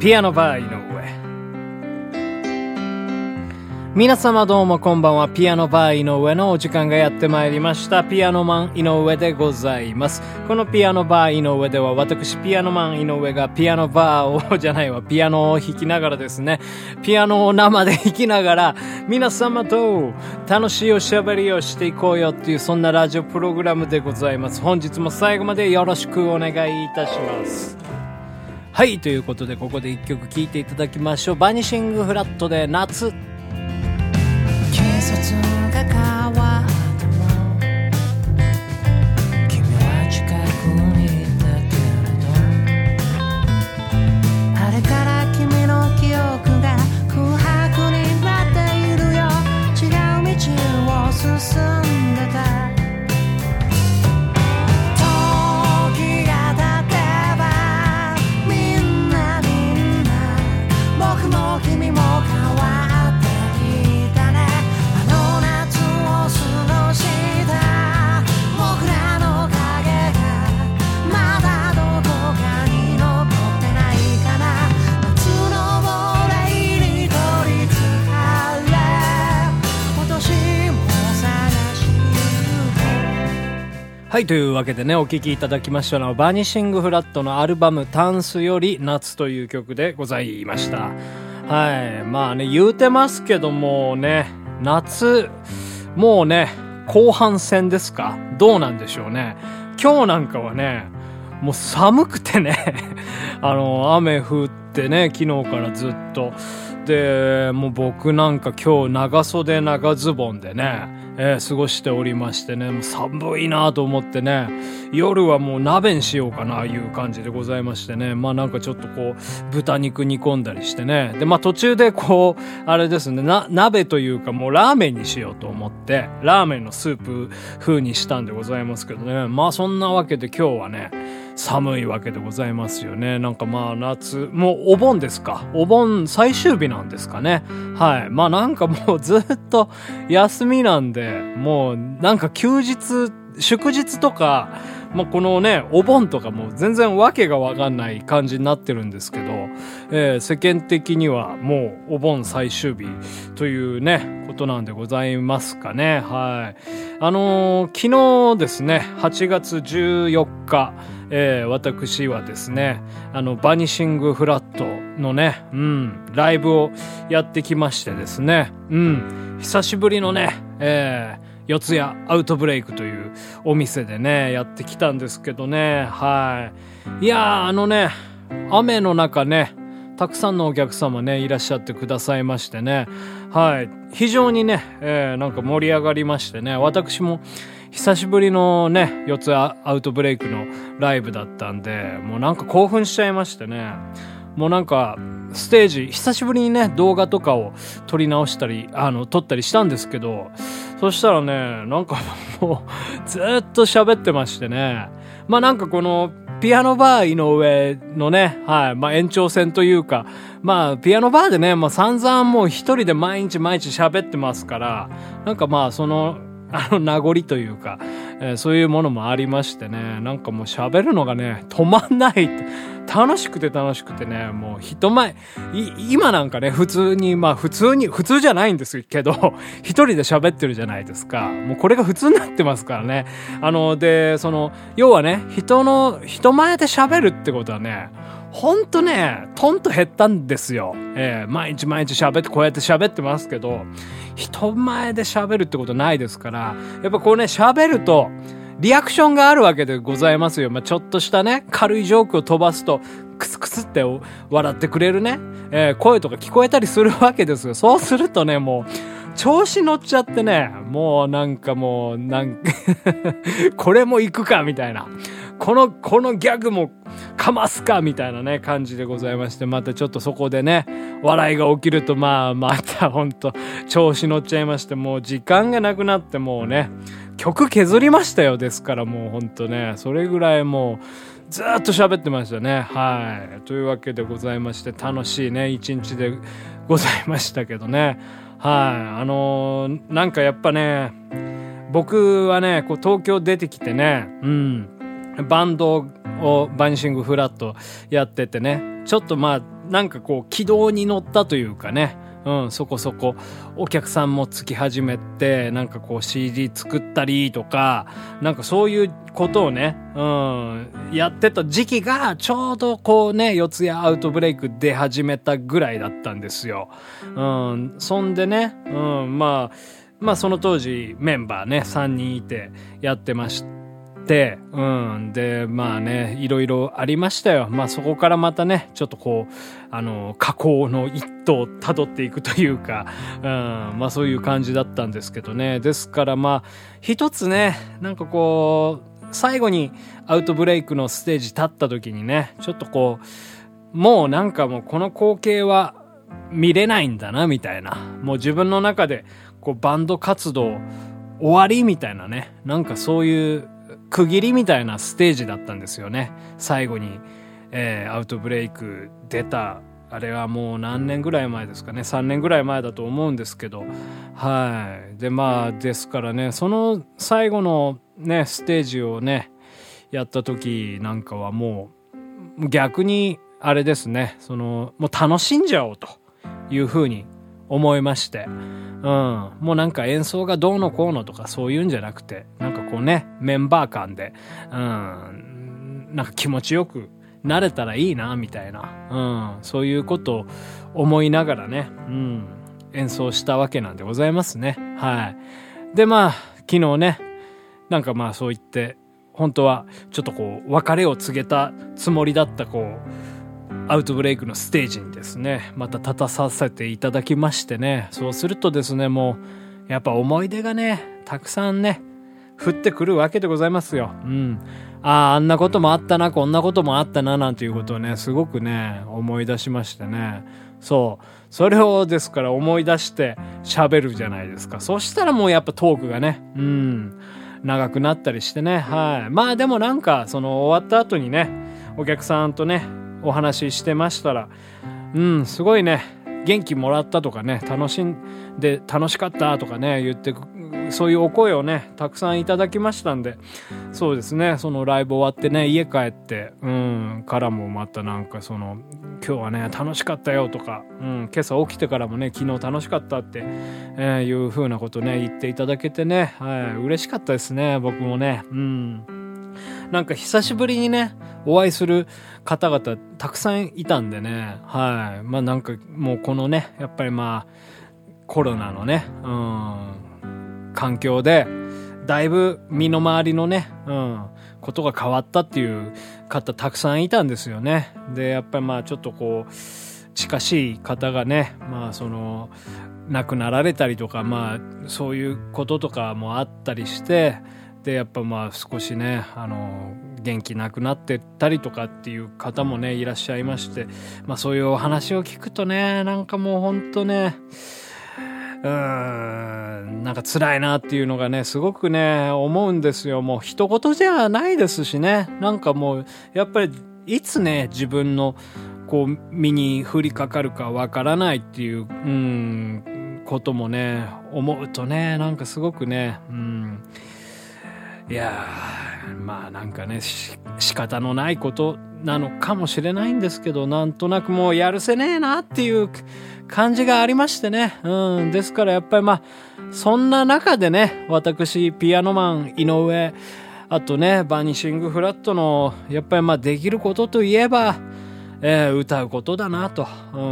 ピアノバー井上。皆様どうもこんばんは。ピアノバー井上のお時間がやってまいりました。ピアノマン井上でございます。このピアノバー井上では私ピアノマン井上がピアノを弾きながらですね、ピアノを生で弾きながら皆様と楽しいおしゃべりをしていこうよっていう、そんなラジオプログラムでございます。本日も最後までよろしくお願いいたします。はい、ということでここで一曲聴いていただきましょう。バニシングフラットで夏。季節が変わっても君は近くにいたけれど、あれから君の記憶が空白になっているよ。違う道を進んでたはい、というわけでね、お聴きいただきましたのはバニシングフラットのアルバムタンスより夏という曲でございました。はい、まあね、言うてますけどもね、夏もうね後半戦ですか、どうなんでしょうね。今日なんかはねもう寒くてね雨降ってね、昨日からずっとで、もう僕なんか今日長袖長ズボンでね、過ごしておりましてね、もう寒いなと思ってね、夜はもう鍋にしようかないう感じでございましてね、まあなんかちょっとこう豚肉煮込んだりしてね、でまあ途中でこうあれですね、鍋というかもうラーメンにしようと思ってラーメンのスープ風にしたんでございますけどね、まあそんなわけで今日はね寒いわけでございますよね。なんかまあ夏、もうお盆ですか、お盆最終日なんですかね。はい、まあなんかもうずっと休みなんで、もうなんか休日祝日とか、まあ、このねお盆とかも全然わけがわかんない感じになってるんですけど、世間的にはもうお盆最終日というねことなんでございますかね。はい、昨日ですね8月14日、私はですねバニシングフラットのね、ライブをやってきましてですね、久しぶりのね、四谷アウトブレイクというお店でねやってきたんですけどね。はい、いやーね雨の中ねたくさんのお客様ねいらっしゃってくださいましてね、はい、非常にね、なんか盛り上がりましてね、私も久しぶりのね四谷アウトブレイクのライブだったんで、もうなんか興奮しちゃいましてね、もうなんかステージ久しぶりにね動画とかを撮り直したり撮ったりしたんですけど、そしたらねなんかもうずっと喋ってましてね、まあなんかこのピアノバー井上のね、はい、まあ延長戦というか、まあピアノバーでね、まあ散々もう一人で毎日喋ってますから、なんかまあその名残というか、そういうものもありましてね、なんかもう喋るのがね止まんないって、楽しくてね、もう今なんかね普通じゃないんですけど一人で喋ってるじゃないですか。もうこれが普通になってますからね。でその要はね人前で喋るってことはねほんとねトンと減ったんですよ。毎日喋ってこうやって喋ってますけど、人前で喋るってことないですから、やっぱこうね喋るとリアクションがあるわけでございますよ。まあ、ちょっとしたね軽いジョークを飛ばすとクスクスって笑ってくれるね、声とか聞こえたりするわけですよ。そうするとねもう調子乗っちゃってね、もうなんかこれも行くかみたいな、このギャグもかますかみたいなね感じでございまして、またちょっとそこでね笑いが起きるとまたほんと調子乗っちゃいまして、もう時間がなくなってもうね曲削りましたよ。ですからもうほんとねそれぐらいもうずっと喋ってましたね。はい、というわけでございまして、楽しいね一日でございましたけどね。はい、なんかやっぱね僕はねこう東京出てきてね、バンドをバニシングフラットやっててね、ちょっとまあなんかこう軌道に乗ったというかね、うん、そこそこお客さんもつき始めて、なんかこう CD 作ったりとか、なんかそういうことをね、うん、やってた時期がちょうどこうね、四谷アウトブレイク出始めたぐらいだったんですよ。うん、そんでね、うん、まあその当時メンバーね、3人いてやってました。で、うん、で、まあね、いろいろありましたよ。まあそこからまたね、ちょっとこう、加工の一途をたどっていくというか、うん、まあそういう感じだったんですけどね。ですからまあ、一つね、なんかこう、最後にアウトブレイクのステージ立った時にね、ちょっとこう、もうなんかもうこの光景は見れないんだな、みたいな。もう自分の中で、こうバンド活動終わりみたいなね、なんかそういう、区切りみたいなステージだったんですよね。最後に、アウトブレイク出た、あれはもう何年ぐらい前ですかね。3年ぐらい前だと思うんですけど。はい。で、まあ、ですからね、その最後のね、ステージをね、やった時なんかはもう、逆に、あれですね、その、もう楽しんじゃおうというふうに思いまして。うん、もうなんか演奏がどうのこうのとかそういうんじゃなくて、なんかこうね、メンバー間で、うん、なんか気持ちよくなれたらいいなみたいな、うん、そういうことを思いながらね、うん、演奏したわけなんでございますね。はい。でまあ昨日ね、なんかまあそう言って本当はちょっとこう別れを告げたつもりだったこう。アウトブレイクのステージにですね、また立たさせていただきましてね、そうするとですね、もうやっぱ思い出がね、たくさんね、降ってくるわけでございますよ。うん。あんなこともあったな、こんなこともあったな、なんていうことをね、すごくね、思い出しましてね。そう。それをですから思い出して喋るじゃないですか。そしたらもうやっぱトークがね、うん、長くなったりしてね、はい。まあでもなんか、その終わった後にね、お客さんとね、お話ししてましたら、うん、すごいね、元気もらったとかね、楽しかったとかね、言って、そういうお声をね、たくさんいただきましたんで、そうですね、そのライブ終わってね、家帰って、うん、からもまたなんかその、今日はね、楽しかったよとか、うん、今朝起きてからもね、昨日楽しかったって、いう風なことね、言っていただけてね、はい、嬉しかったですね、僕もね、うん。なんか久しぶりにね、お会いする方々たくさんいたんでね、はい。まあなんかもうこのね、やっぱりまあコロナのね、環境でだいぶ身の回りのね、ことが変わったっていう方たくさんいたんですよね。で、やっぱりまあちょっとこう、近しい方がね、まあその、亡くなられたりとか、まあそういうこととかもあったりして、でやっぱまあ少しね元気なくなってったりとかっていう方もねいらっしゃいまして、まあそういうお話を聞くとねなんかもうほんとねなんか辛いなっていうのがねすごくね思うんですよ。もう一言じゃないですしね、なんかもうやっぱりいつね自分のこう身に降りかかるかわからないっていう、こともね思うとねなんかすごくねいやまあなんかね仕方のないことなのかもしれないんですけど、なんとなくもうやるせねえなっていう感じがありましてね、うん、ですからやっぱりまあそんな中でね私ピアノマン井上、あとねバニシングフラットのやっぱりまあできることといえば、歌うことだなと、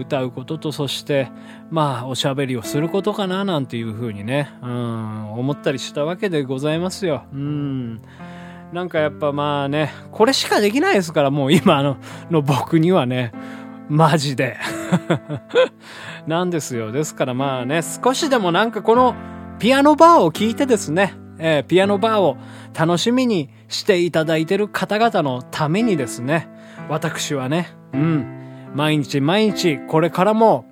歌うこととそしてまあおしゃべりをすることかななんていう風にね、思ったりしたわけでございますよ。なんかやっぱまあねこれしかできないですから、もう今の僕にはねマジでなんですよ。ですからまあね少しでもなんかこのピアノバーを聞いてですね、ピアノバーを楽しみにしていただいている方々のためにですね私はね、毎日毎日これからも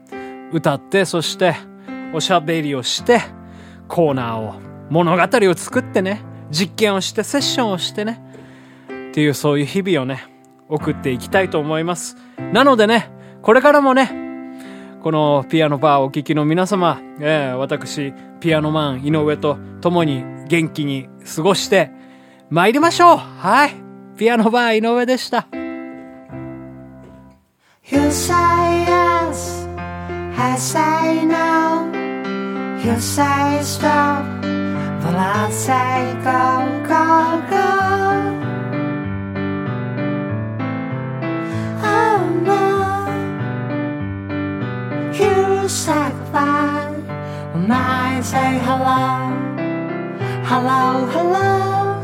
歌ってそしておしゃべりをしてコーナーを物語を作ってね実験をしてセッションをしてねっていうそういう日々をね送っていきたいと思います。なのでねこれからもねこのピアノバーお聞きの皆様、私ピアノマン井上と共に元気に過ごして参りましょう。はい、ピアノバー井上でした。Your silence has I now. Your side stop, but I'll say go, go, go. Oh no, you say goodbye when I say hello, hello, hello.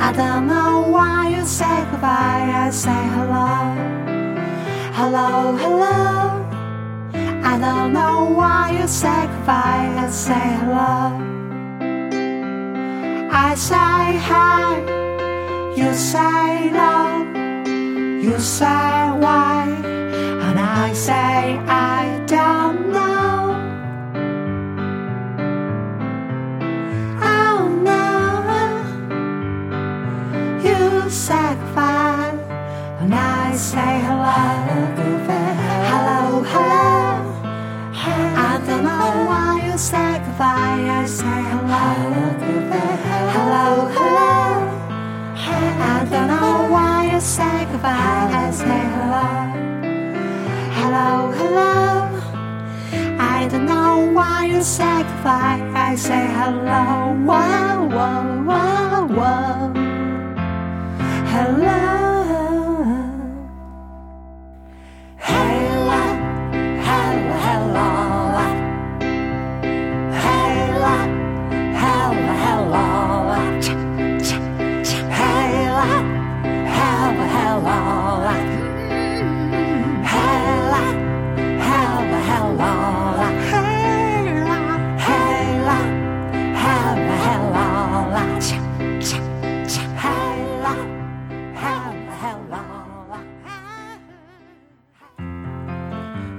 I don't know why you say goodbye, I say hello.Hello, hello. I don't know why you say goodbye. I say hello. I say hi. You say no. You say why. And I say I don't know. Oh no. You say goodbye. And I say hello.Say goodbye, I say hello, hello, hello. I don't know why you say goodbye, I say hello, hello, hello. I don't know why you say goodbye, I say hello, wow, wow, wow, wow. Hello.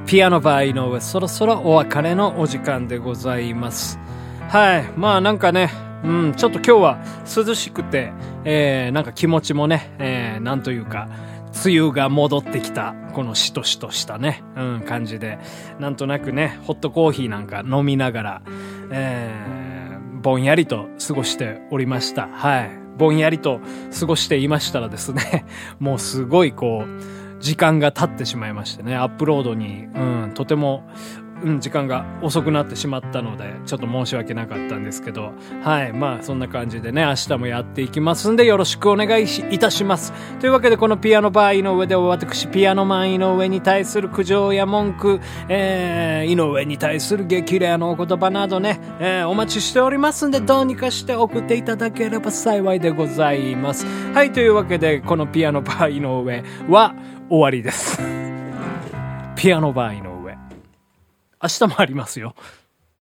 ピアノバー井上、そろそろお別れのお時間でございます。はい、まあなんかね、ちょっと今日は涼しくて、なんか気持ちもね、なんというか梅雨が戻ってきたこのしとしとしたね、感じで、なんとなくねホットコーヒーなんか飲みながら、ぼんやりと過ごしておりました。はい、ぼんやりと過ごしていましたらですね、もうすごいこう時間が経ってしまいましてね、アップロードに、とても、時間が遅くなってしまったのでちょっと申し訳なかったんですけど、はい、まあそんな感じでね、明日もやっていきますんでよろしくお願いいたします。というわけで、このピアノバー井上では私ピアノマン井上に対する苦情や文句、井上に対する激励のお言葉などね、お待ちしておりますんで、どうにかして送っていただければ幸いでございます。はい、というわけで、このピアノバー井上は終わりです。ピアノバー井上明日もありますよ。